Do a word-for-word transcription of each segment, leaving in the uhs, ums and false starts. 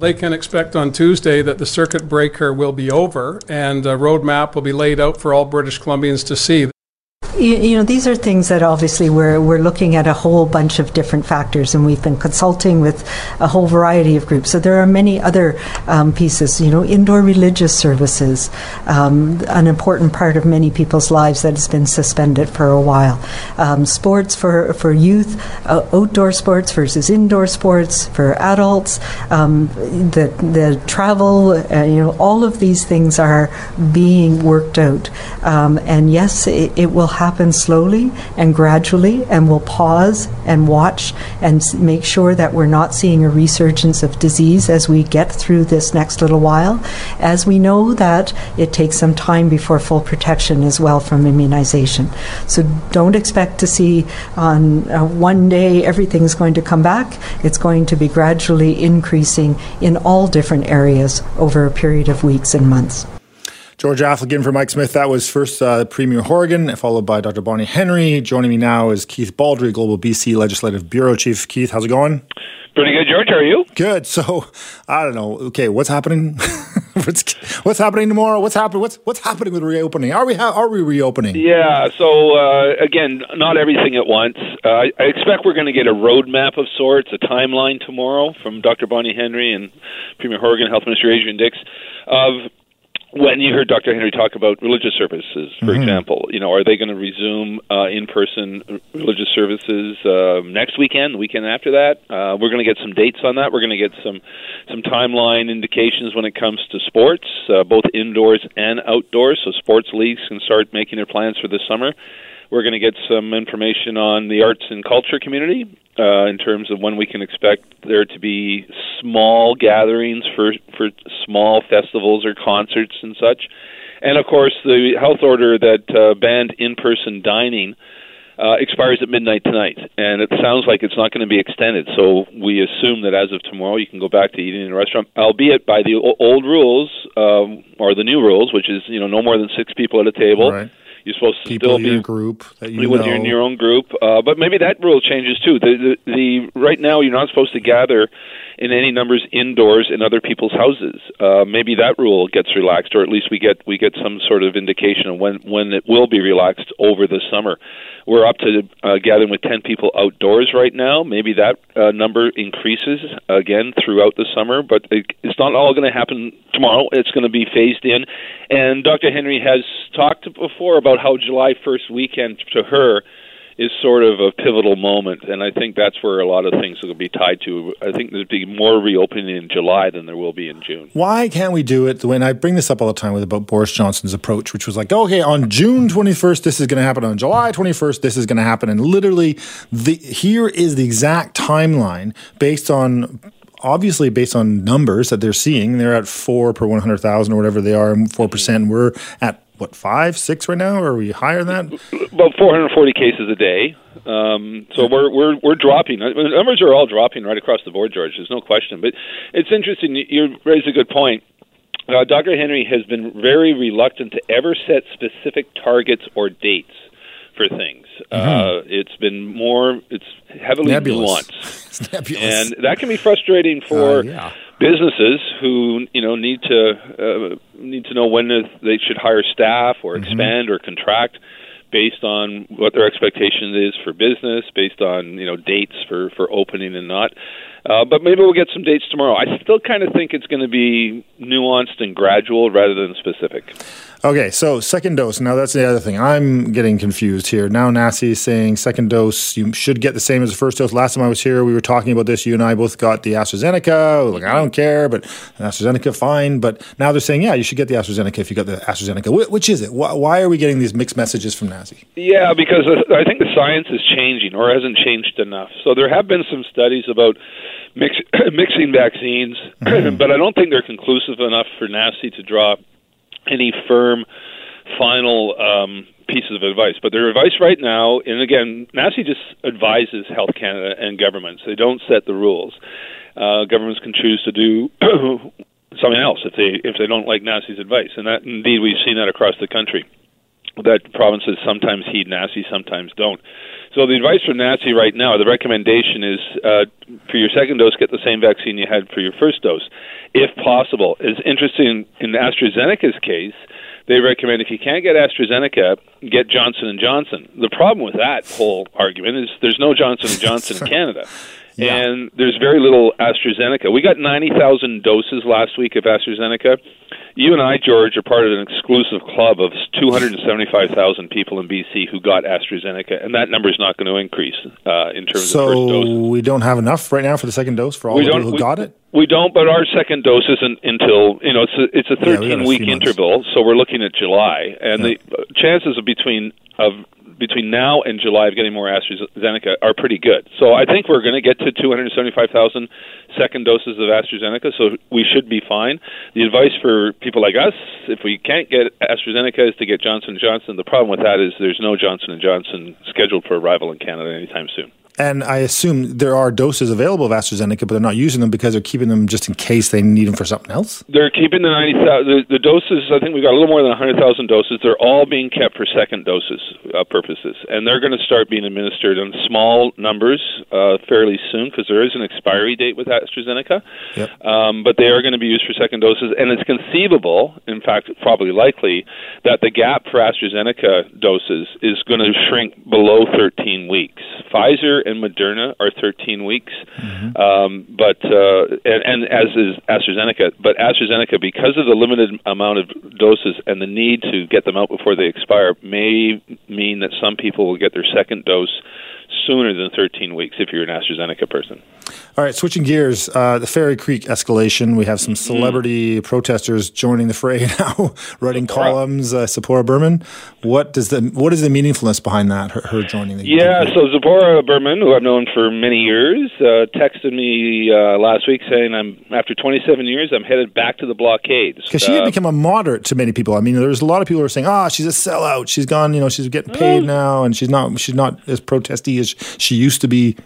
They can expect on Tuesday that the circuit breaker will be over and a roadmap will be laid out for all British Columbians to see. You, you know, these are things that obviously we're, we're looking at a whole bunch of different factors, and we've been consulting with a whole variety of groups. So there are many other um, pieces, you know, indoor religious services, um, an important part of many people's lives that has been suspended for a while. Um, sports for, for youth, uh, outdoor sports versus indoor sports for adults, um, the, the travel, uh, you know, all of these things are being worked out. Um, and yes, it, it will happen slowly and gradually, and we'll pause and watch and make sure that we're not seeing a resurgence of disease as we get through this next little while, as we know that it takes some time before full protection as well from immunization. So don't expect to see on uh, one day everything's going to come back. It's going to be gradually increasing in all different areas over a period of weeks and months. George Affleck in for Mike Smith. That was first uh, Premier Horgan, followed by Doctor Bonnie Henry. Joining me now is Keith Baldry, Global B C Legislative Bureau Chief. Keith, how's it going? Pretty good, George. How are you? Good. So, I don't know. Okay, what's happening? what's, what's happening tomorrow? What's happening? What's what's happening with reopening? Are we ha- are we reopening? Yeah. So uh, again, not everything at once. Uh, I expect we're going to get a roadmap of sorts, a timeline tomorrow from Doctor Bonnie Henry and Premier Horgan, Health Minister Adrian Dix, of when you heard Doctor Henry talk about religious services, for mm-hmm. example, you know, are they going to resume uh, in-person religious services uh, next weekend, the weekend after that? Uh, we're going to get some dates on that. We're going to get some some timeline indications when it comes to sports, uh, both indoors and outdoors, so sports leagues can start making their plans for this summer. We're going to get some information on the arts and culture community uh, in terms of when we can expect there to be small gatherings for, for small festivals or concerts and such. And, of course, the health order that uh, banned in-person dining uh, expires at midnight tonight, and it sounds like it's not going to be extended. So we assume that as of tomorrow you can go back to eating in a restaurant, albeit by the old rules um, or the new rules, which is, you know, no more than six people at a table. Right. You're supposed to people still be in your group that you know. You're in your own group, uh, but maybe that rule changes too. The, the, the right now, you're not supposed to gather in any numbers indoors in other people's houses. Uh, maybe that rule gets relaxed, or at least we get we get some sort of indication of when when it will be relaxed over the summer. We're up to uh, gathering with ten people outdoors right now. Maybe that uh, number increases again throughout the summer, but it, it's not all going to happen tomorrow. It's going to be phased in, and Doctor Henry has talked before about how July first weekend to her is sort of a pivotal moment, and I think that's where a lot of things will be tied to. I think there'll be more reopening in July than there will be in June. Why can't we do it? When I bring this up all the time with about Boris Johnson's approach, which was like, okay, on June twenty-first, this is going to happen. On July twenty-first, this is going to happen. And literally, the here is the exact timeline based on... obviously based on numbers that they're seeing. They're at four per one hundred thousand or whatever they are, and four percent. We're at, what, five, six right now? Or are we higher than that? About four hundred forty cases a day. Um, so we're we're we're dropping. The numbers are all dropping right across the board, George. There's no question. But it's interesting. You raise a good point. Uh, Doctor Henry has been very reluctant to ever set specific targets or dates for things. Mm-hmm. Uh, it's been more, it's heavily nebulous. Nuanced. It's nebulous. And that can be frustrating for uh, yeah. businesses who, you know, need to, uh, need to know when they should hire staff or expand mm-hmm. or contract based on what their expectation is for business, based on, you know, dates for, for opening and not. Uh, but maybe we'll get some dates tomorrow. I still kind of think it's going to be nuanced and gradual rather than specific. Okay, so second dose. Now, that's the other thing. I'm getting confused here. Now N A C I is saying second dose, you should get the same as the first dose. Last time I was here, we were talking about this. You and I both got the AstraZeneca. Like, I don't care, but AstraZeneca, fine. But now they're saying, yeah, you should get the AstraZeneca if you got the AstraZeneca. Which is it? Why are we getting these mixed messages from N A C I? Yeah, because I think the science is changing or hasn't changed enough. So there have been some studies about mix, mixing vaccines, mm-hmm. but I don't think they're conclusive enough for N A C I to draw any firm, final um, pieces of advice. But their advice right now, and again, N A C I just advises Health Canada and governments. They don't set the rules. Uh, governments can choose to do something else if they if they don't like N A C I's advice. And that, indeed, we've seen that across the country. that provinces sometimes heed N A C I, sometimes don't. So the advice from N A C I right now, the recommendation is uh, for your second dose, get the same vaccine you had for your first dose, if possible. It's interesting, in AstraZeneca's case, they recommend if you can't get AstraZeneca, get Johnson and Johnson. The problem with that whole argument is there's no Johnson and Johnson in Canada. Yeah. And there's very little AstraZeneca. We got ninety thousand doses last week of AstraZeneca. You and I, George, are part of an exclusive club of two hundred seventy-five thousand people in B C who got AstraZeneca, and that number is not going to increase uh, in terms so of first dose. So we don't have enough right now for the second dose for all we people who we, got it? We don't, but our second dose isn't until, you know, it's a thirteen-week yeah, interval, months. So we're looking at July, and yeah. the chances of between of between now and July of getting more AstraZeneca are pretty good. So I think we're going to get to two hundred seventy-five thousand second doses of AstraZeneca, so we should be fine. The advice for people like us, if we can't get AstraZeneca, is to get Johnson and Johnson. The problem with that is there's no Johnson and Johnson scheduled for arrival in Canada anytime soon. And I assume there are doses available of AstraZeneca, but they're not using them because they're keeping them just in case they need them for something else? They're keeping the ninety thousand. The, the doses, I think we've got a little more than one hundred thousand doses. They're all being kept for second doses uh, purposes. And they're going to start being administered in small numbers uh, fairly soon because there is an expiry date with AstraZeneca. Yep. Um, but they are going to be used for second doses. And it's conceivable, in fact, probably likely, that the gap for AstraZeneca doses is going to shrink below thirteen weeks. Pfizer and Moderna are thirteen weeks, mm-hmm. um, but uh, and, and as is AstraZeneca. But AstraZeneca, because of the limited amount of doses and the need to get them out before they expire, may mean that some people will get their second dose sooner than thirteen weeks if you're an AstraZeneca person. All right, switching gears, uh, the Fairy Creek escalation. We have some celebrity mm-hmm. protesters joining the fray now, writing columns. Uh, Tzeporah Berman. What does the what is the meaningfulness behind that? Her, her joining the yeah. Group? So Tzeporah Berman, who I've known for many years, uh, texted me uh, last week saying, "I'm after twenty-seven years, I'm headed back to the blockades." Because she uh, had become a moderate to many people. I mean, there's a lot of people who are saying, "Ah, oh, she's a sellout. She's gone. You know, she's getting paid uh, now, and she's not. She's not as protesty as she used to be."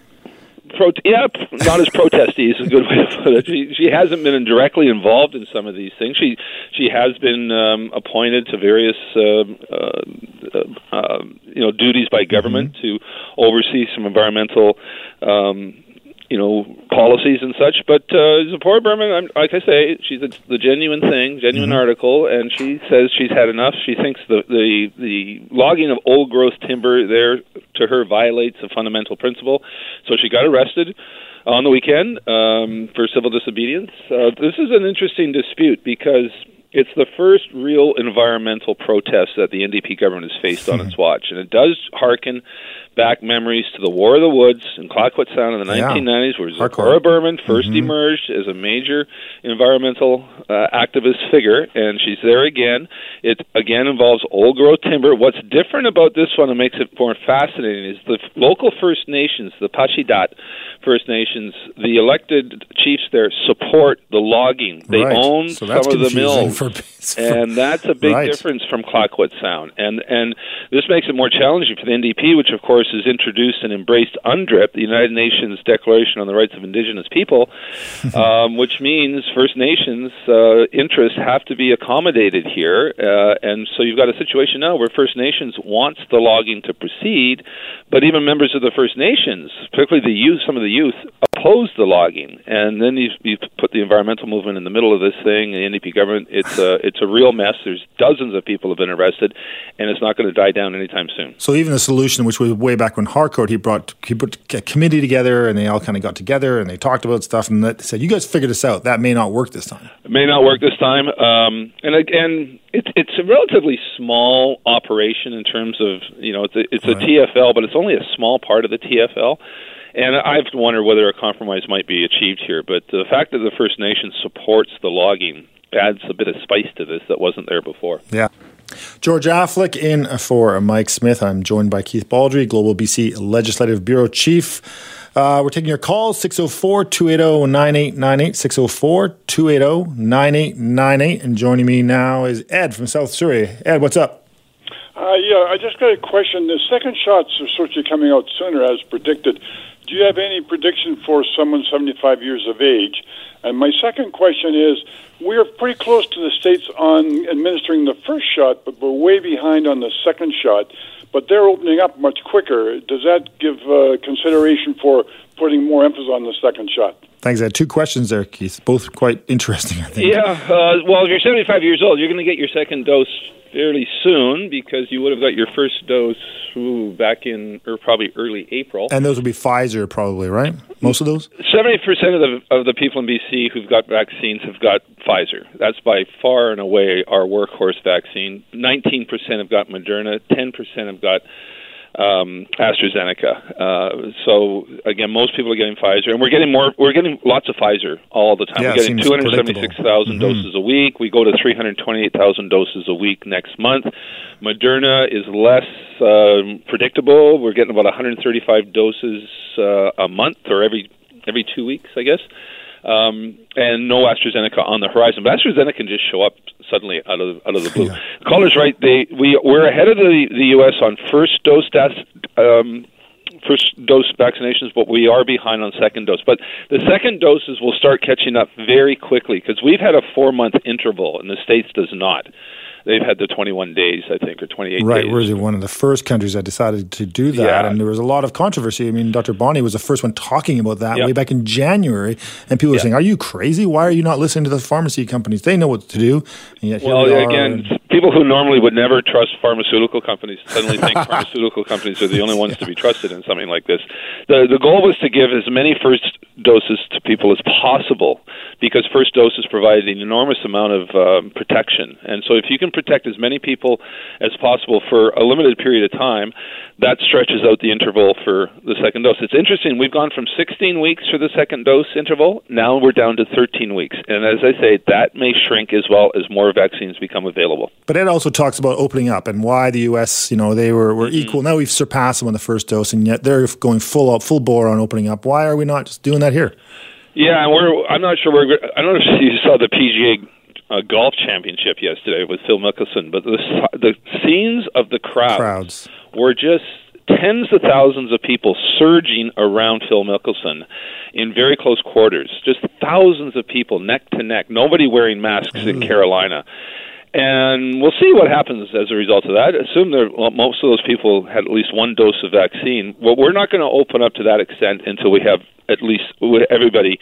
Pro- yeah, not as protesty is a good way to put it. She, she hasn't been directly involved in some of these things. She she has been um, appointed to various um, uh, uh, you know duties by government mm-hmm. to oversee some environmental Um, you know, policies and such. But uh, Tzeporah Berman, I'm, like I say, she's a, the genuine thing, genuine mm-hmm. article, and she says she's had enough. She thinks the, the, the logging of old-growth timber there, to her, violates a fundamental principle. So she got arrested on the weekend um, for civil disobedience. Uh, this is an interesting dispute because it's the first real environmental protest that the N D P government has faced on its watch, and it does harken back memories to the War of the Woods in Clockwood Sound in the yeah. nineteen nineties, where Tzeporah Berman first mm-hmm. emerged as a major environmental uh, activist figure, and she's there again. It again involves old-growth timber. What's different about this one and makes it more fascinating is the local First Nations, the Pacheedat First Nations, the elected chiefs there support the logging. They right. own so some of the mills. And that's a big right. difference from Clockwood Sound. And and this makes it more challenging for the N D P, which, of course, has introduced and embraced UNDRIP, the United Nations Declaration on the Rights of Indigenous People, um, which means First Nations uh, interests have to be accommodated here. Uh, and so you've got a situation now where First Nations wants the logging to proceed, but even members of the First Nations, particularly the youth, some of the youth, oppose the logging. And then you, you put the environmental movement in the middle of this thing, the N D P government. It's It's a, it's a real mess. There's dozens of people have been arrested, and it's not going to die down anytime soon. So even the solution, which was way back when Harcourt, he brought he put a committee together, and they all kind of got together, and they talked about stuff, and that, said, you guys figure this out. That may not work this time. It may not work this time. Um, and again, it, it's a relatively small operation in terms of, you know, it's a, it's a right. T F L, but it's only a small part of the T F L. And I've wondered whether a compromise might be achieved here, but the fact that the First Nation supports the logging adds a bit of spice to this that wasn't there before. Yeah. George Affleck in for Mike Smith. I'm joined by Keith Baldry, Global B C Legislative Bureau Chief. Uh, we're taking your calls, six oh four, two eight oh, nine eight nine eight, six oh four, two eight oh, nine eight nine eight. And joining me now is Ed from South Surrey. Ed, what's up? Uh, yeah, I just got a question. The second shots are sort of coming out sooner as predicted. Do you have any prediction for someone seventy-five years of age And my second question is, we're pretty close to the states on administering the first shot, but we're way behind on the second shot. But they're opening up much quicker. Does that give uh, consideration for putting more emphasis on the second shot? Thanks. I had two questions there, Keith. Both quite interesting, I think. Yeah. Uh, well, if you're seventy-five years old, you're going to get your second dose fairly soon, because you would have got your first dose ooh, back in or probably early April. And those would be Pfizer probably, right? Most of those? seventy percent of the, of the people in B C who've got vaccines have got Pfizer. That's by far and away our workhorse vaccine. nineteen percent have got Moderna. ten percent have got um, AstraZeneca. Uh, so, again, most people are getting Pfizer. And we're getting more. We're getting lots of Pfizer all the time. Yeah, we're getting two hundred seventy-six thousand mm-hmm. doses a week. We go to three hundred twenty-eight thousand doses a week next month. Moderna is less uh, predictable. We're getting about one hundred thirty-five doses uh, a month, or every every two weeks, I guess. Um, and no AstraZeneca on the horizon. But AstraZeneca can just show up suddenly out of out of the blue. Yeah. Caller's right. They we we're ahead of the, the U S on first dose deaths, um, first dose vaccinations, but we are behind on second dose. But the second doses will start catching up very quickly, because we've had a four month interval, and the states does not. They've had the twenty-one days, I think, or twenty-eight right, days. Right, we're one of the first countries that decided to do that, yeah. and there was a lot of controversy. I mean, Doctor Bonnie was the first one talking about that yep. way back in January, and people were yep. saying, are you crazy? Why are you not listening to the pharmacy companies? They know what to do. And yet well, we again, and- people who normally would never trust pharmaceutical companies suddenly think pharmaceutical companies are the only ones yeah. to be trusted in something like this. The, the goal was to give as many first doses to people as possible, because first doses provide an enormous amount of um, protection. And so if you can protect as many people as possible for a limited period of time, that stretches out the interval for the second dose. It's interesting, we've gone from sixteen weeks for the second dose interval, now we're down to thirteen weeks. And as I say, that may shrink as well as more vaccines become available. But it also talks about opening up and why the U S, you know, they were, were mm-hmm. equal. Now we've surpassed them on the first dose, and yet they're going full out, full bore on opening up. Why are we not just doing that here? Yeah, and we're, I'm not sure we're, I don't know if you saw the P G A A golf championship yesterday with Phil Mickelson, but the the scenes of the crowds, crowds were just tens of thousands of people surging around Phil Mickelson in very close quarters. Just thousands of people, neck to neck. Nobody wearing masks mm. in Carolina. And we'll see what happens as a result of that. Assume that most of those people had at least one dose of vaccine. Well, we're not going to open up to that extent until we have at least everybody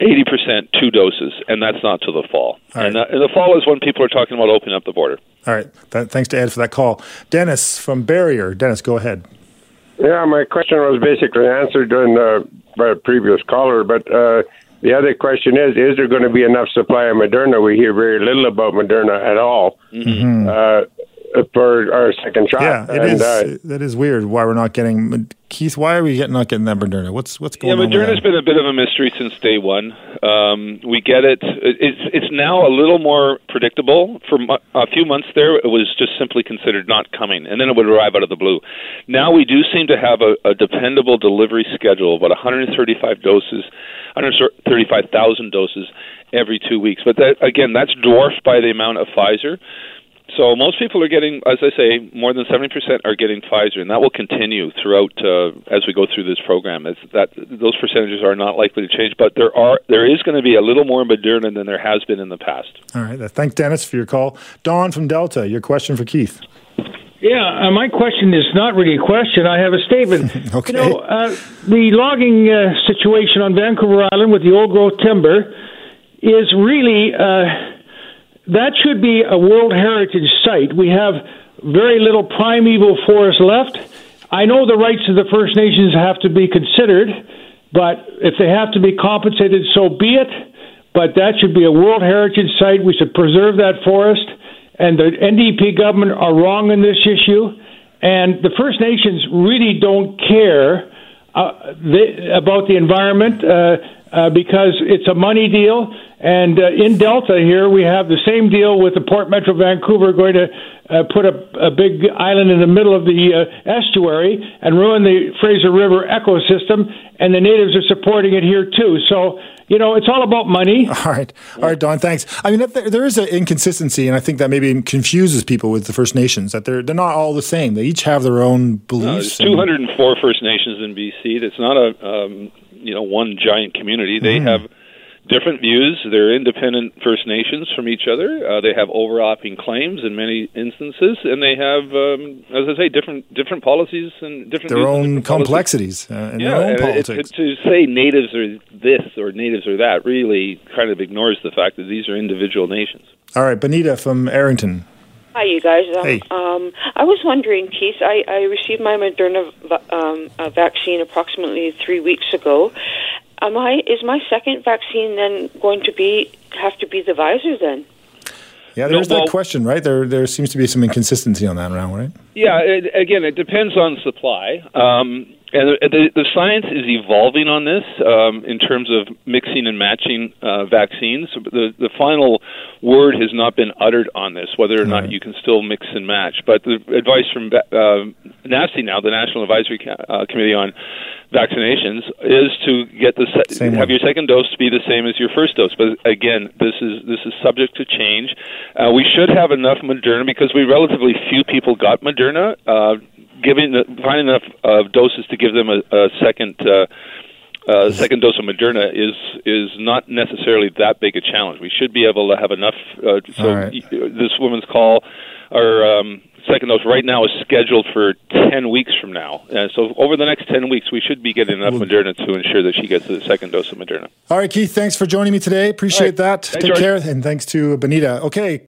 eighty percent two doses, and that's not till the fall. Right. And, uh, and the fall is when people are talking about opening up the border. All right. Th- thanks to Ed for that call. Dennis from Barrier. Dennis, go ahead. Yeah, my question was basically answered during, uh, by a previous caller, but... Uh, The other question is, is there going to be enough supply of Moderna? We hear very little about Moderna at all mm-hmm. uh, for our second shot. Yeah, it and, is, uh, that is weird why we're not getting... Keith, why are we get, not getting that Moderna? What's what's going yeah, on? Yeah, Moderna's been a bit of a mystery since day one. Um, we get it. It's it's now a little more predictable. For mo- a few months there, it was just simply considered not coming, and then it would arrive out of the blue. Now we do seem to have a, a dependable delivery schedule, about one hundred thirty-five doses, one hundred thirty-five thousand doses every two weeks. But that, again, that's dwarfed by the amount of Pfizer. So most people are getting, as I say, more than seventy percent are getting Pfizer, and that will continue throughout uh, as we go through this program. It's that those percentages are not likely to change, but there are there is going to be a little more Moderna than there has been in the past. All right. Thanks, Dennis, for your call. Don from Delta, your question for Keith. Yeah, uh, my question is not really a question. I have a statement. Okay. You know, uh, the logging uh, situation on Vancouver Island with the old-growth timber is really... Uh, That should be a World Heritage Site. We have very little primeval forest left. I know the rights of the First Nations have to be considered, but if they have to be compensated, so be it. But that should be a World Heritage Site. We should preserve that forest. And the N D P government are wrong in this issue. And the First Nations really don't care uh, they, about the environment uh, uh, because it's a money deal. And uh, in Delta here, we have the same deal with the Port Metro Vancouver going to uh, put a, a big island in the middle of the uh, estuary and ruin the Fraser River ecosystem, and the natives are supporting it here too. So, you know, it's all about money. All right. All right, Don, thanks. I mean, there, there is an inconsistency, and I think that maybe confuses people with the First Nations, that they're, they're not all the same. They each have their own beliefs. Uh, there's two hundred four First Nations in B C. That's not a um, you know one giant community. They mm. have... different views. They're independent First Nations from each other. Uh, they have overlapping claims in many instances, and they have, um, as I say, different different policies and different their views own different complexities uh, and yeah, their own and politics. It, to say natives are this or natives are that really kind of ignores the fact that these are individual nations. All right, Bonita from Arrington. Hi, you guys. Um, hey. um, I was wondering, Keith, I, I received my Moderna um, uh, vaccine approximately three weeks ago. Am I, is my second vaccine then going to be have to be the Pfizer then? Yeah, there's no, well, that question, right? There there seems to be some inconsistency on that around, right? Yeah, it, again, it depends on supply. Um, and the, the science is evolving on this um, in terms of mixing and matching uh, vaccines. The, the final word has not been uttered on this, whether or not right. you can still mix and match. But the advice from uh, N A C I now, the National Advisory uh, Committee on Vaccinations, is to get the se- have one. your second dose to be the same as your first dose. But again, this is this is subject to change. Uh, we should have enough Moderna because we relatively few people got Moderna. Uh, Giving the, finding enough uh, doses to give them a, a second uh, uh, second dose of Moderna is is not necessarily that big a challenge. We should be able to have enough. Uh, so right. This woman's call, our um, second dose right now is scheduled for ten weeks from now. Uh, so over the next ten weeks, we should be getting enough we'll, Moderna to ensure that she gets the second dose of Moderna. All right, Keith, thanks for joining me today. Appreciate right. that. Thanks, Take George. care, and thanks to Bonita. Okay.